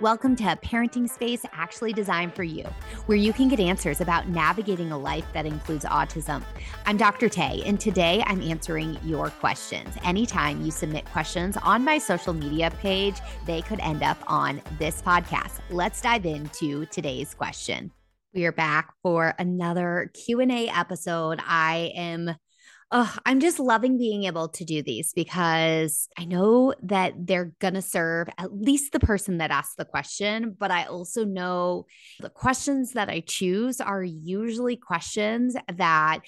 Welcome to a parenting space actually designed for you, where you can get answers about navigating a life that includes autism. I'm Dr. Tay, and today I'm answering your questions. Anytime you submit questions on my social media page, they could end up on this podcast. Let's dive into today's question. We are back for another Q&A episode. I'm just loving being able to do these because I know that they're going to serve at least the person that asked the question, but I also know the questions that I choose are usually questions that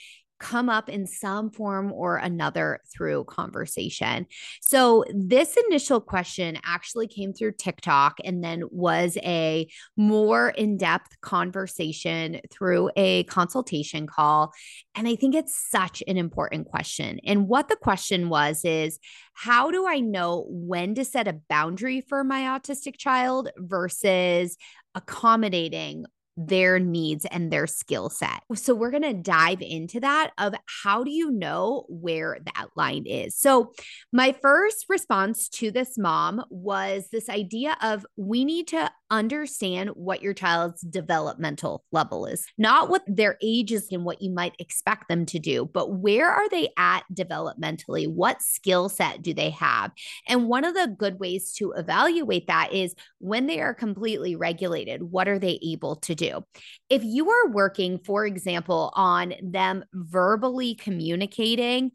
come up in some form or another through conversation. So this initial question actually came through TikTok and then was a more in-depth conversation through a consultation call. And I think it's such an important question. And what the question was is, how do I know when to set a boundary for my autistic child versus accommodating their needs and their skill set? So we're going to dive into that of how do you know where that line is? So my first response to this mom was this idea of we need to understand what your child's developmental level is, not what their age is and what you might expect them to do, but where are they at developmentally? What skill set do they have? And one of the good ways to evaluate that is when they are completely regulated, what are they able to do? If you are working, for example, on them verbally communicating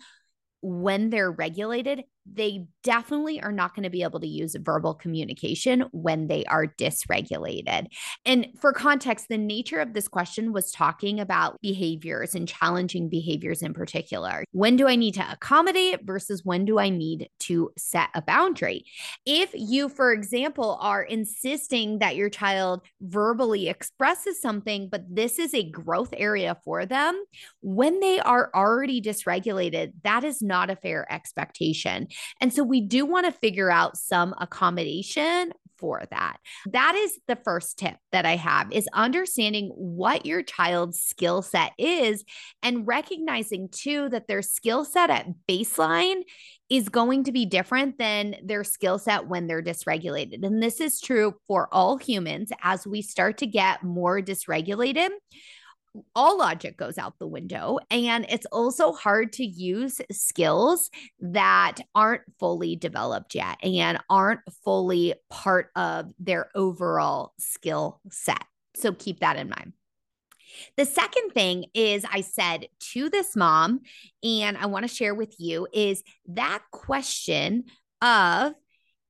when they're regulated, they definitely are not going to be able to use verbal communication when they are dysregulated. And for context, the nature of this question was talking about behaviors and challenging behaviors in particular. When do I need to accommodate versus when do I need to set a boundary? If you, for example, are insisting that your child verbally expresses something, but this is a growth area for them, when they are already dysregulated, that is not a fair expectation. And so we do want to figure out some accommodation for that. That is the first tip that I have is understanding what your child's skill set is and recognizing too that their skill set at baseline is going to be different than their skill set when they're dysregulated. And this is true for all humans. As we start to get more dysregulated, all logic goes out the window. And it's also hard to use skills that aren't fully developed yet and aren't fully part of their overall skill set. So keep that in mind. The second thing is I said to this mom, and I want to share with you is that question of,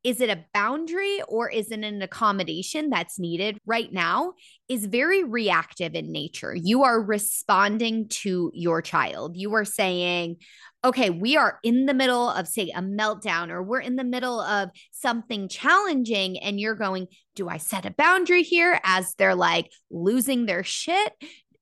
is it a boundary or is it an accommodation that's needed right now is very reactive in nature. You are responding to your child. You are saying, okay, we are in the middle of, say, a meltdown, or we're in the middle of something challenging, and you're going, do I set a boundary here as they're like losing their shit?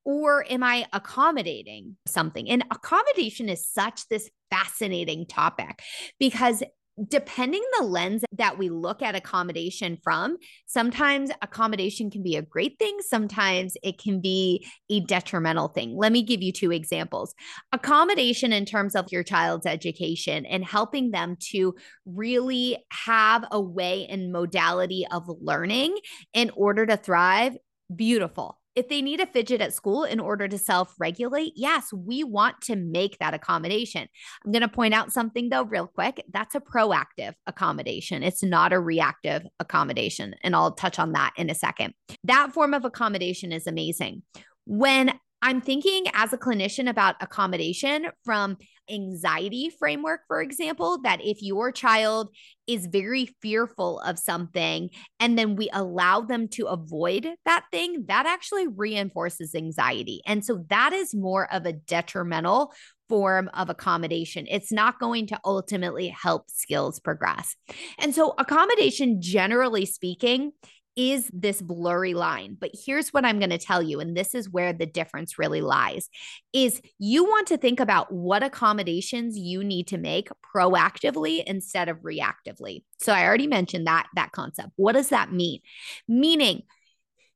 Or am I accommodating something? And accommodation is such this fascinating topic because depending the lens that we look at accommodation from, sometimes accommodation can be a great thing. Sometimes it can be a detrimental thing. Let me give you two examples. Accommodation in terms of your child's education and helping them to really have a way and modality of learning in order to thrive, beautiful. If they need a fidget at school in order to self-regulate, yes, we want to make that accommodation. I'm going to point out something though, real quick. That's a proactive accommodation. It's not a reactive accommodation. And I'll touch on that in a second. That form of accommodation is amazing. When I'm thinking as a clinician about accommodation from anxiety framework, for example, that if your child is very fearful of something and then we allow them to avoid that thing, that actually reinforces anxiety. And so that is more of a detrimental form of accommodation. It's not going to ultimately help skills progress. And so accommodation, generally speaking, is this blurry line. But here's what I'm going to tell you, and this is where the difference really lies, is you want to think about what accommodations you need to make proactively instead of reactively. So I already mentioned that concept. What does that mean? Meaning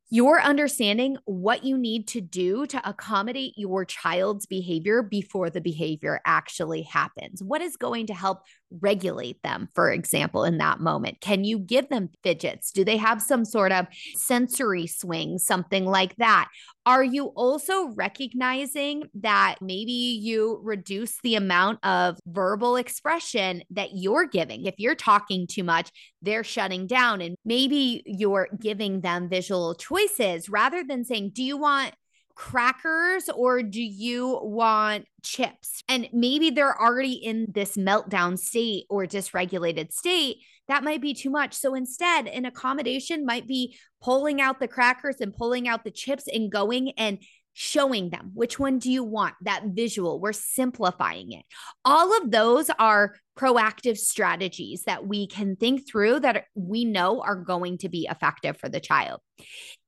you're understanding what you need to do to accommodate your child's behavior before the behavior actually happens. What is going to help regulate them, for example, in that moment? Can you give them fidgets? Do they have some sort of sensory swing, something like that? Are you also recognizing that maybe you reduce the amount of verbal expression that you're giving? If you're talking too much, they're shutting down, and maybe you're giving them visual choices rather than saying, do you want crackers or do you want chips? And maybe they're already in this meltdown state or dysregulated state. That might be too much. So instead, an accommodation might be pulling out the crackers and pulling out the chips and going and showing them, which one do you want? That visual, we're simplifying it. All of those are proactive strategies that we can think through that we know are going to be effective for the child.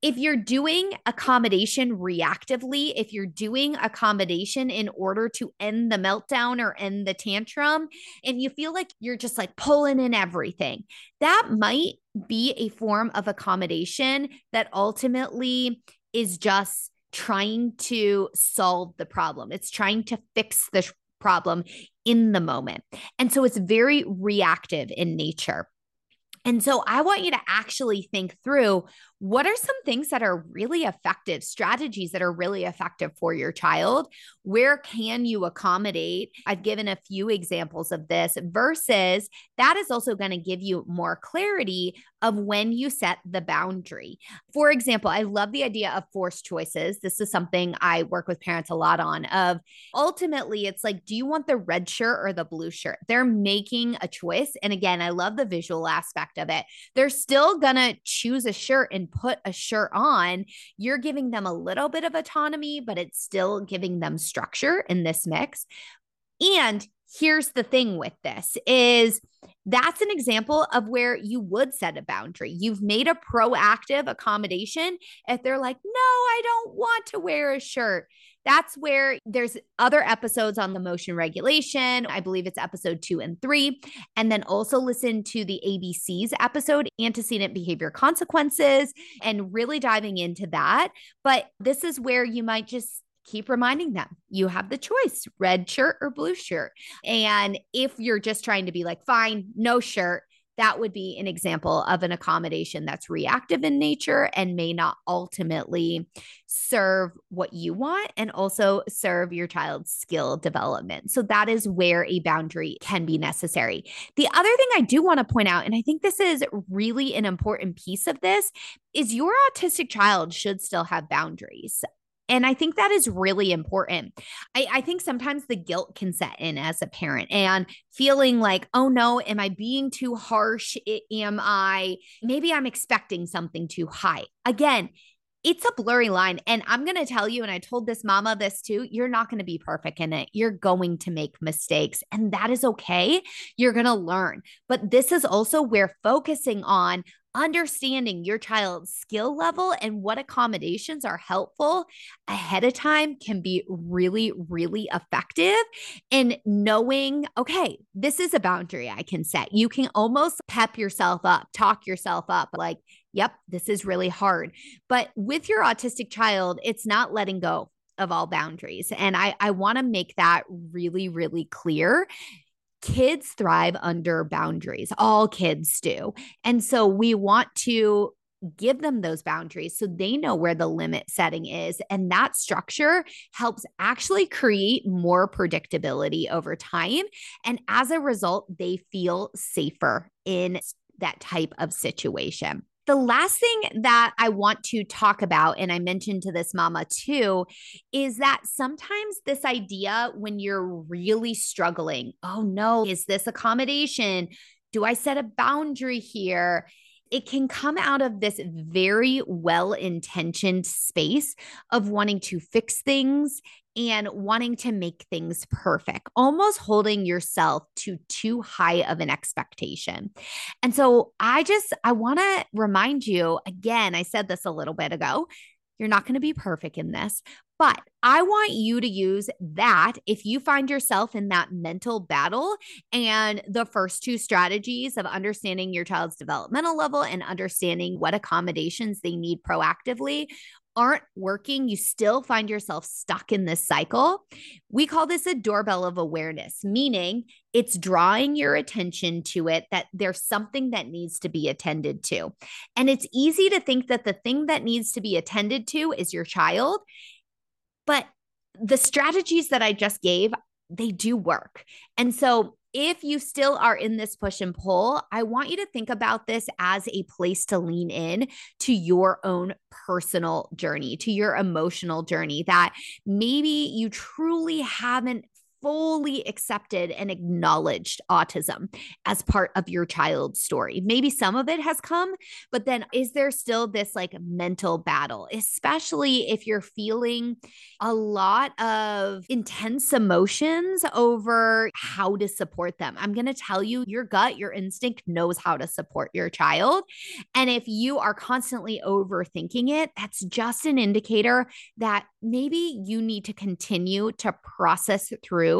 If you're doing accommodation reactively, if you're doing accommodation in order to end the meltdown or end the tantrum, and you feel like you're just like pulling in everything, that might be a form of accommodation that ultimately is just trying to solve the problem. It's trying to fix the problem in the moment. And so it's very reactive in nature. And so I want you to actually think through, what are some things that are really effective, strategies that are really effective for your child? Where can you accommodate? I've given a few examples of this versus that is also going to give you more clarity of when you set the boundary. For example, I love the idea of forced choices. This is something I work with parents a lot on of ultimately it's like, do you want the red shirt or the blue shirt? They're making a choice. And again, I love the visual aspect of it. They're still going to choose a shirt and put a shirt on. You're giving them a little bit of autonomy, but it's still giving them structure in this mix. And here's the thing with this is that's an example of where you would set a boundary. You've made a proactive accommodation. If they're like, no, I don't want to wear a shirt. That's where there's other episodes on the motion regulation. I believe it's episode 2 and 3. And then also listen to the ABCs episode, antecedent behavior consequences, and really diving into that. But this is where you might just keep reminding them, you have the choice, red shirt or blue shirt. And if you're just trying to be like, fine, no shirt, that would be an example of an accommodation that's reactive in nature and may not ultimately serve what you want and also serve your child's skill development. So that is where a boundary can be necessary. The other thing I do want to point out, and I think this is really an important piece of this, is your autistic child should still have boundaries. And I think that is really important. I think sometimes the guilt can set in as a parent and feeling like, oh no, am I being too harsh? Maybe I'm expecting something too high. Again, it's a blurry line. And I'm going to tell you, and I told this mama this too, you're not going to be perfect in it. You're going to make mistakes, and that is okay. You're going to learn. But this is also where focusing on understanding your child's skill level and what accommodations are helpful ahead of time can be really, really effective. And knowing, okay, this is a boundary I can set. You can almost pep yourself up, talk yourself up like, yep, this is really hard. But with your autistic child, it's not letting go of all boundaries. And I want to make that really, really clear. Kids thrive under boundaries. All kids do. And so we want to give them those boundaries so they know where the limit setting is. And that structure helps actually create more predictability over time. And as a result, they feel safer in that type of situation. The last thing that I want to talk about, and I mentioned to this mama too, is that sometimes this idea when you're really struggling, oh no, is this accommodation? Do I set a boundary here? It can come out of this very well-intentioned space of wanting to fix things and wanting to make things perfect, almost holding yourself to too high of an expectation. And so I want to remind you again, I said this a little bit ago, you're not going to be perfect in this, but I want you to use that if you find yourself in that mental battle and the first two strategies of understanding your child's developmental level and understanding what accommodations they need proactively aren't working, you still find yourself stuck in this cycle. We call this a doorbell of awareness, meaning it's drawing your attention to it, that there's something that needs to be attended to. And it's easy to think that the thing that needs to be attended to is your child, but the strategies that I just gave, they do work. And so if you still are in this push and pull, I want you to think about this as a place to lean in to your own personal journey, to your emotional journey that maybe you truly haven't fully accepted and acknowledged autism as part of your child's story. Maybe some of it has come, but then is there still this like mental battle, especially if you're feeling a lot of intense emotions over how to support them? I'm going to tell you, your gut, your instinct knows how to support your child. And if you are constantly overthinking it, that's just an indicator that maybe you need to continue to process through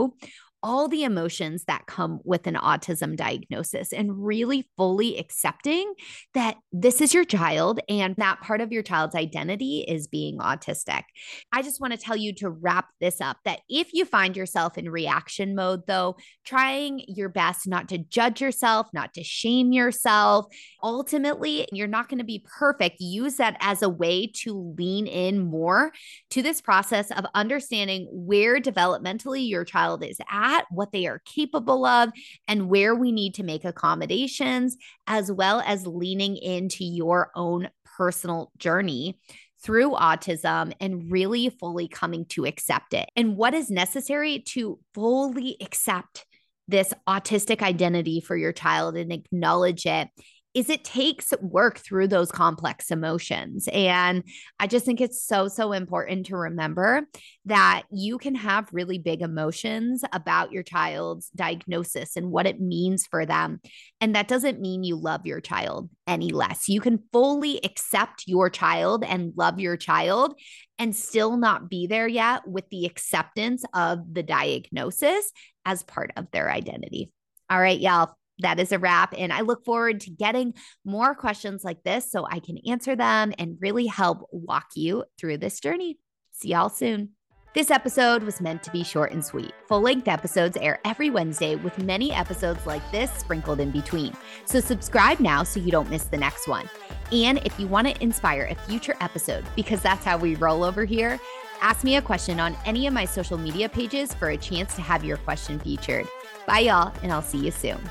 all the emotions that come with an autism diagnosis and really fully accepting that this is your child and that part of your child's identity is being autistic. I just want to tell you to wrap this up, that if you find yourself in reaction mode, though, trying your best not to judge yourself, not to shame yourself. Ultimately, you're not going to be perfect. Use that as a way to lean in more to this process of understanding where developmentally your child is at, what they are capable of, and where we need to make accommodations, as well as leaning into your own personal journey through autism and really fully coming to accept it. And what is necessary to fully accept this autistic identity for your child and acknowledge it is it takes work through those complex emotions. And I just think it's so, so important to remember that you can have really big emotions about your child's diagnosis and what it means for them. And that doesn't mean you love your child any less. You can fully accept your child and love your child and still not be there yet with the acceptance of the diagnosis as part of their identity. All right, y'all. That is a wrap. And I look forward to getting more questions like this so I can answer them and really help walk you through this journey. See y'all soon. This episode was meant to be short and sweet. Full-length episodes air every Wednesday with many episodes like this sprinkled in between. So subscribe now so you don't miss the next one. And if you want to inspire a future episode, because that's how we roll over here, ask me a question on any of my social media pages for a chance to have your question featured. Bye, y'all, and I'll see you soon.